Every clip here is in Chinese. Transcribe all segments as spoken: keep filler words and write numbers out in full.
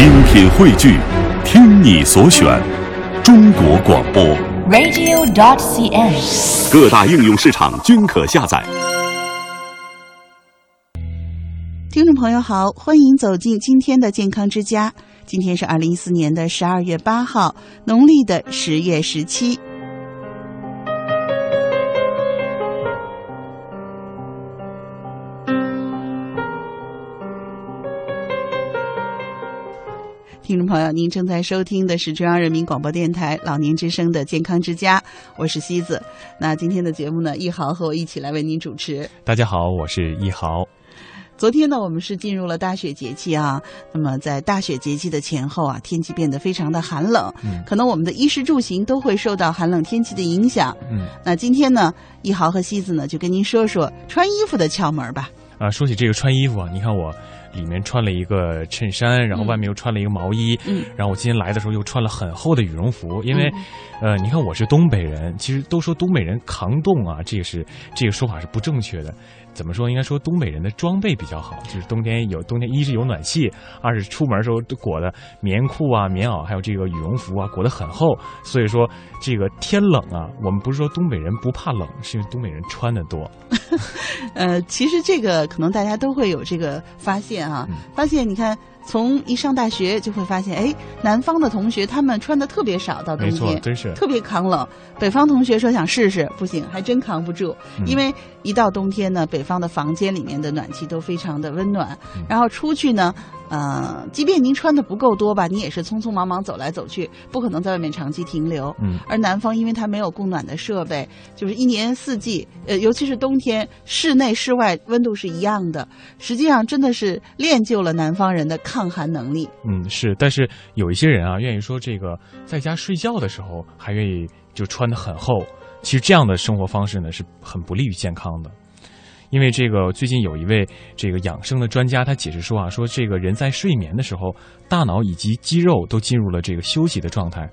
精品汇聚，听你所选，中国广播 radio dot c n， 各大应用市场均可下载。听众朋友好，欢迎走进今天的健康之家。今天是二零一四年的十二月八号，农历的十月十七。听众朋友，您正在收听的是中央人民广播电台老年之声的健康之家，我是西子。那今天的节目呢，一豪和我一起来为您主持。大家好，我是一豪。昨天呢，我们是进入了大雪节气啊。那么在大雪节气的前后啊，天气变得非常的寒冷，嗯、可能我们的衣食住行都会受到寒冷天气的影响。嗯，那今天呢，一豪和西子呢就跟您说说穿衣服的窍门吧。啊，说起这个穿衣服啊，你看我里面穿了一个衬衫，然后外面又穿了一个毛衣，嗯，然后我今天来的时候又穿了很厚的羽绒服，因为，嗯、呃，你看我是东北人，其实都说东北人扛冻啊，这个是这个说法是不正确的。怎么说？应该说东北人的装备比较好，就是冬天有冬天一是有暖气，二是出门的时候裹的棉裤啊、棉袄，还有这个羽绒服啊，裹得很厚。所以说这个天冷啊，我们不是说东北人不怕冷，是因为东北人穿得多。呃，其实这个可能大家都会有这个发现。啊、发现你看，从一上大学就会发现，哎，南方的同学他们穿的特别少，到冬天没错，真是特别扛冷。北方同学说想试试，不行，还真扛不住。嗯、因为一到冬天呢，北方的房间里面的暖气都非常的温暖，嗯、然后出去呢，呃，即便您穿的不够多吧，你也是匆匆忙忙走来走去，不可能在外面长期停留。嗯、而南方因为它没有供暖的设备，就是一年四季，呃，尤其是冬天，室内室外温度是一样的。实际上，真的是练就了南方人的抗寒能力。嗯，是，但是有一些人啊，愿意说这个在家睡觉的时候还愿意就穿得很厚，其实这样的生活方式呢是很不利于健康的。因为这个最近有一位这个养生的专家，他解释说啊，说这个人在睡眠的时候，大脑以及肌肉都进入了这个休息的状态，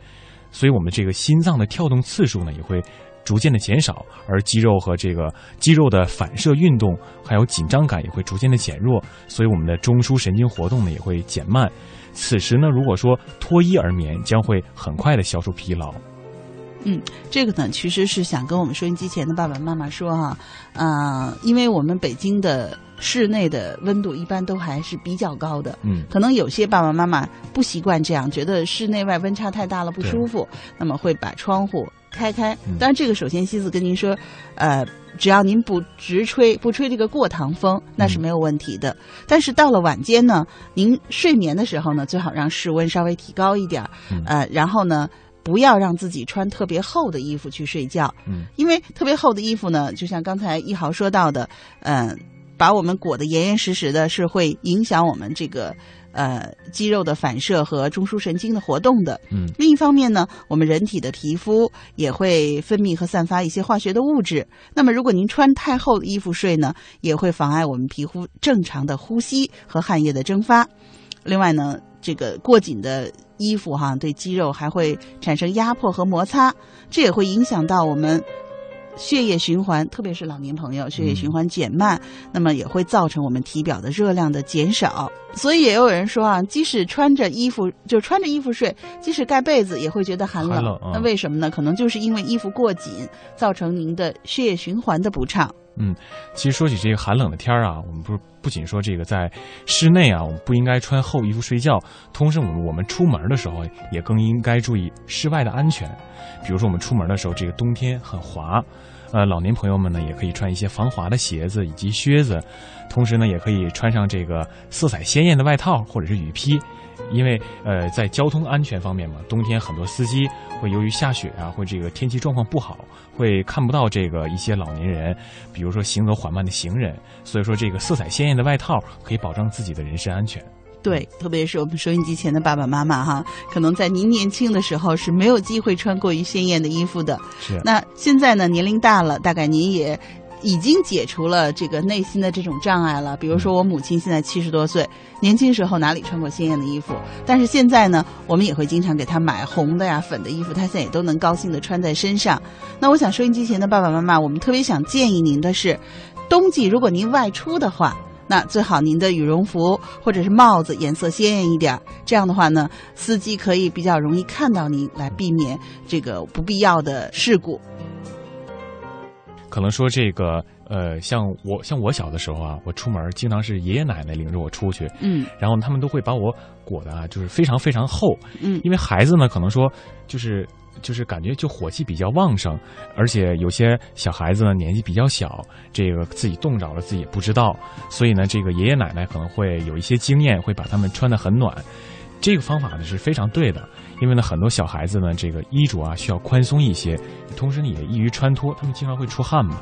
所以我们这个心脏的跳动次数呢也会逐渐的减少，而肌肉和这个肌肉的反射运动还有紧张感也会逐渐的减弱，所以我们的中枢神经活动呢也会减慢。此时呢，如果说脱衣而眠，将会很快的消除疲劳。嗯，这个呢，其实是想跟我们收音机前的爸爸妈妈说哈、啊，呃，因为我们北京的室内的温度一般都还是比较高的，嗯，可能有些爸爸妈妈不习惯这样，觉得室内外温差太大了不舒服，那么会把窗户开开。当然，这个首先西子跟您说，呃，只要您不直吹，不吹这个过堂风，那是没有问题的。嗯、但是到了晚间呢，您睡眠的时候呢，最好让室温稍微提高一点，呃，然后呢，不要让自己穿特别厚的衣服去睡觉，嗯，因为特别厚的衣服呢，就像刚才一豪说到的，嗯、呃，把我们裹得严严实实的，是会影响我们这个呃肌肉的反射和中枢神经的活动的。嗯，另一方面呢，我们人体的皮肤也会分泌和散发一些化学的物质。那么，如果您穿太厚的衣服睡呢，也会妨碍我们皮肤正常的呼吸和汗液的蒸发。另外呢，这个过紧的衣服哈、啊，对肌肉还会产生压迫和摩擦，这也会影响到我们血液循环，特别是老年朋友血液循环减慢，嗯、那么也会造成我们体表的热量的减少。所以也有人说啊，即使穿着衣服就穿着衣服睡，即使盖被子也会觉得寒冷。寒冷啊、那为什么呢？可能就是因为衣服过紧，造成您的血液循环的不畅。嗯，其实说起这个寒冷的天儿啊，我们不是不仅说这个在室内啊，我们不应该穿厚衣服睡觉，同时我们我们出门的时候也更应该注意室外的安全。比如说我们出门的时候，这个冬天很滑，呃，老年朋友们呢也可以穿一些防滑的鞋子以及靴子，同时呢也可以穿上这个色彩鲜艳的外套或者是雨披。因为呃，在交通安全方面嘛，冬天很多司机会由于下雪啊，或这个天气状况不好，会看不到这个一些老年人，比如说行走缓慢的行人，所以说这个色彩鲜艳的外套可以保障自己的人身安全。对，特别是我们收音机前的爸爸妈妈哈，可能在您年轻的时候是没有机会穿过于鲜艳的衣服的。是。那现在呢，年龄大了，大概您也已经解除了这个内心的这种障碍了。比如说我母亲现在七十多岁，年轻时候哪里穿过鲜艳的衣服，但是现在呢，我们也会经常给她买红的呀、粉的衣服，她现在也都能高兴地穿在身上。那我想收音机前的爸爸妈妈，我们特别想建议您的是，冬季如果您外出的话，那最好您的羽绒服或者是帽子颜色鲜艳一点，这样的话呢，司机可以比较容易看到您，来避免这个不必要的事故。可能说这个呃，像我像我小的时候啊，我出门经常是爷爷奶奶领着我出去，嗯，然后他们都会把我裹得啊，就是非常非常厚，嗯，因为孩子呢，可能说就是就是感觉就火气比较旺盛，而且有些小孩子呢年纪比较小，这个自己冻着了自己也不知道，所以呢，这个爷爷奶奶可能会有一些经验，会把他们穿得很暖。这个方法呢是非常对的，因为呢很多小孩子呢这个衣着啊需要宽松一些，同时呢也易于穿脱，他们经常会出汗嘛。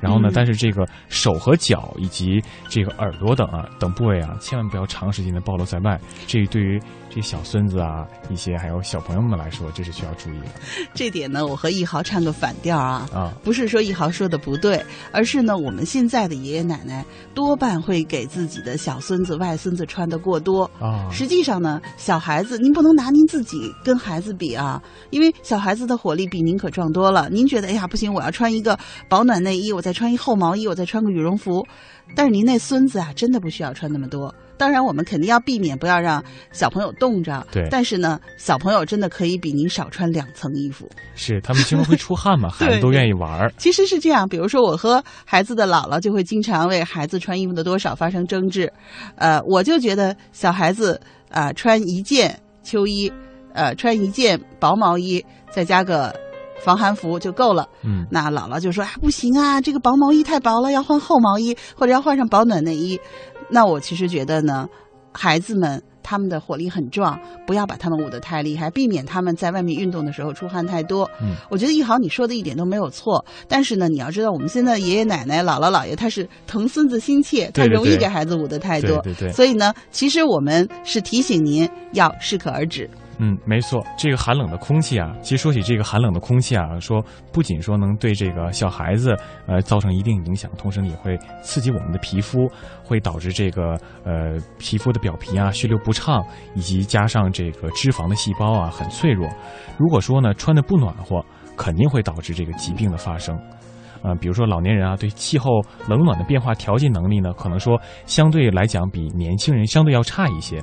然后呢，嗯、但是这个手和脚以及这个耳朵等啊等部位啊，千万不要长时间的暴露在外。这对于这小孙子啊，一些还有小朋友们来说，这是需要注意的。这点呢，我和一豪唱个反调啊，啊，不是说一豪说的不对，而是呢，我们现在的爷爷奶奶多半会给自己的小孙子、外孙子穿得过多啊。实际上呢，小孩子您不能拿您自己跟孩子比啊，因为小孩子的火力比您可壮多了。您觉得哎呀不行，我要穿一个保暖内衣，我再穿一厚毛衣，我再穿个羽绒服，但是您那孙子啊，真的不需要穿那么多。当然我们肯定要避免不要让小朋友冻着，对，但是呢小朋友真的可以比您少穿两层衣服，是他们经常会出汗嘛孩子都愿意玩，其实是这样。比如说我和孩子的姥姥就会经常为孩子穿衣服的多少发生争执，呃，我就觉得小孩子啊、呃、穿一件秋衣，呃，穿一件薄毛衣再加个防寒服就够了。嗯，那姥姥就说、哎、不行啊，这个薄毛衣太薄了，要换厚毛衣或者要换上保暖内衣。那我其实觉得呢，孩子们他们的火力很壮，不要把他们捂得太厉害，避免他们在外面运动的时候出汗太多。嗯，我觉得一豪你说的一点都没有错，但是呢，你要知道我们现在爷爷奶奶、姥姥姥爷他是疼孙子心切，他容易给孩子捂得太多，对对对对，所以呢，其实我们是提醒您要适可而止。嗯，没错，这个寒冷的空气啊，其实说起这个寒冷的空气啊，说不仅说能对这个小孩子呃造成一定影响，同时呢也会刺激我们的皮肤，会导致这个呃皮肤的表皮啊血流不畅，以及加上这个脂肪的细胞啊很脆弱。如果说呢穿得不暖和，肯定会导致这个疾病的发生。呃，比如说老年人啊，对气候冷暖的变化调节能力呢，可能说相对来讲比年轻人相对要差一些。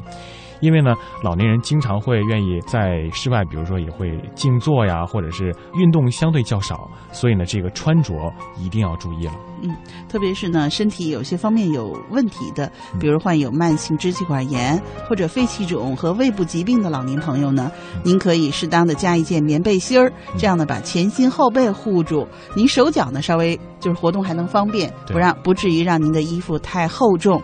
因为呢，老年人经常会愿意在室外，比如说也会静坐呀，或者是运动相对较少，所以呢，这个穿着一定要注意了。嗯，特别是呢，身体有些方面有问题的，比如患有慢性支气管炎或者肺气肿和胃部疾病的老年朋友呢，您可以适当的加一件棉背心儿，这样呢把前心后背护住，您手脚呢稍微就是活动还能方便，不让不至于让您的衣服太厚重。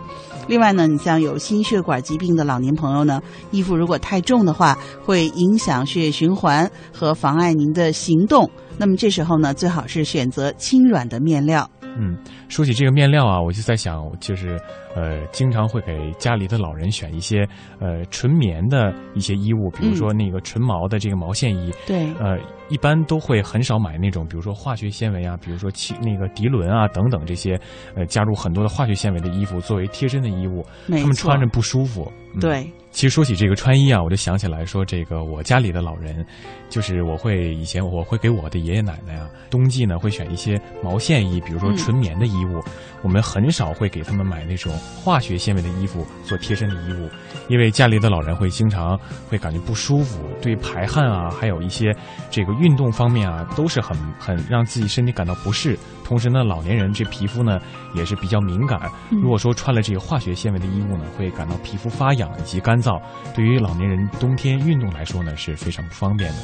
另外呢，你像有心血管疾病的老年朋友呢，衣服如果太重的话，会影响血液循环和妨碍您的行动。那么这时候呢，最好是选择轻软的面料。嗯，说起这个面料啊，我就在想，就是呃，经常会给家里的老人选一些呃纯棉的一些衣物，比如说那个纯毛的这个毛线衣。嗯、对。呃，一般都会很少买那种，比如说化学纤维啊，比如说其那个涤纶啊等等这些，呃，加入很多的化学纤维的衣服作为贴身的衣物，他们穿着不舒服。嗯、对。其实说起这个穿衣啊，我就想起来说，这个我家里的老人，就是我会以前我会给我的爷爷奶奶啊，冬季呢会选一些毛线衣，比如说纯棉的衣物，嗯、我们很少会给他们买那种化学纤维的衣服做贴身的衣物，因为家里的老人会经常会感觉不舒服，对排汗啊，还有一些这个运动方面啊，都是很很让自己身体感到不适。同时呢，老年人这皮肤呢也是比较敏感，如果说穿了这个化学纤维的衣物呢，会感到皮肤发痒以及干燥，对于老年人冬天运动来说呢是非常不方便的。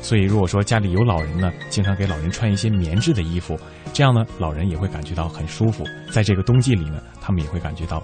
所以如果说家里有老人呢，经常给老人穿一些棉质的衣服，这样呢老人也会感觉到很舒服，在这个冬季里呢他们也会感觉到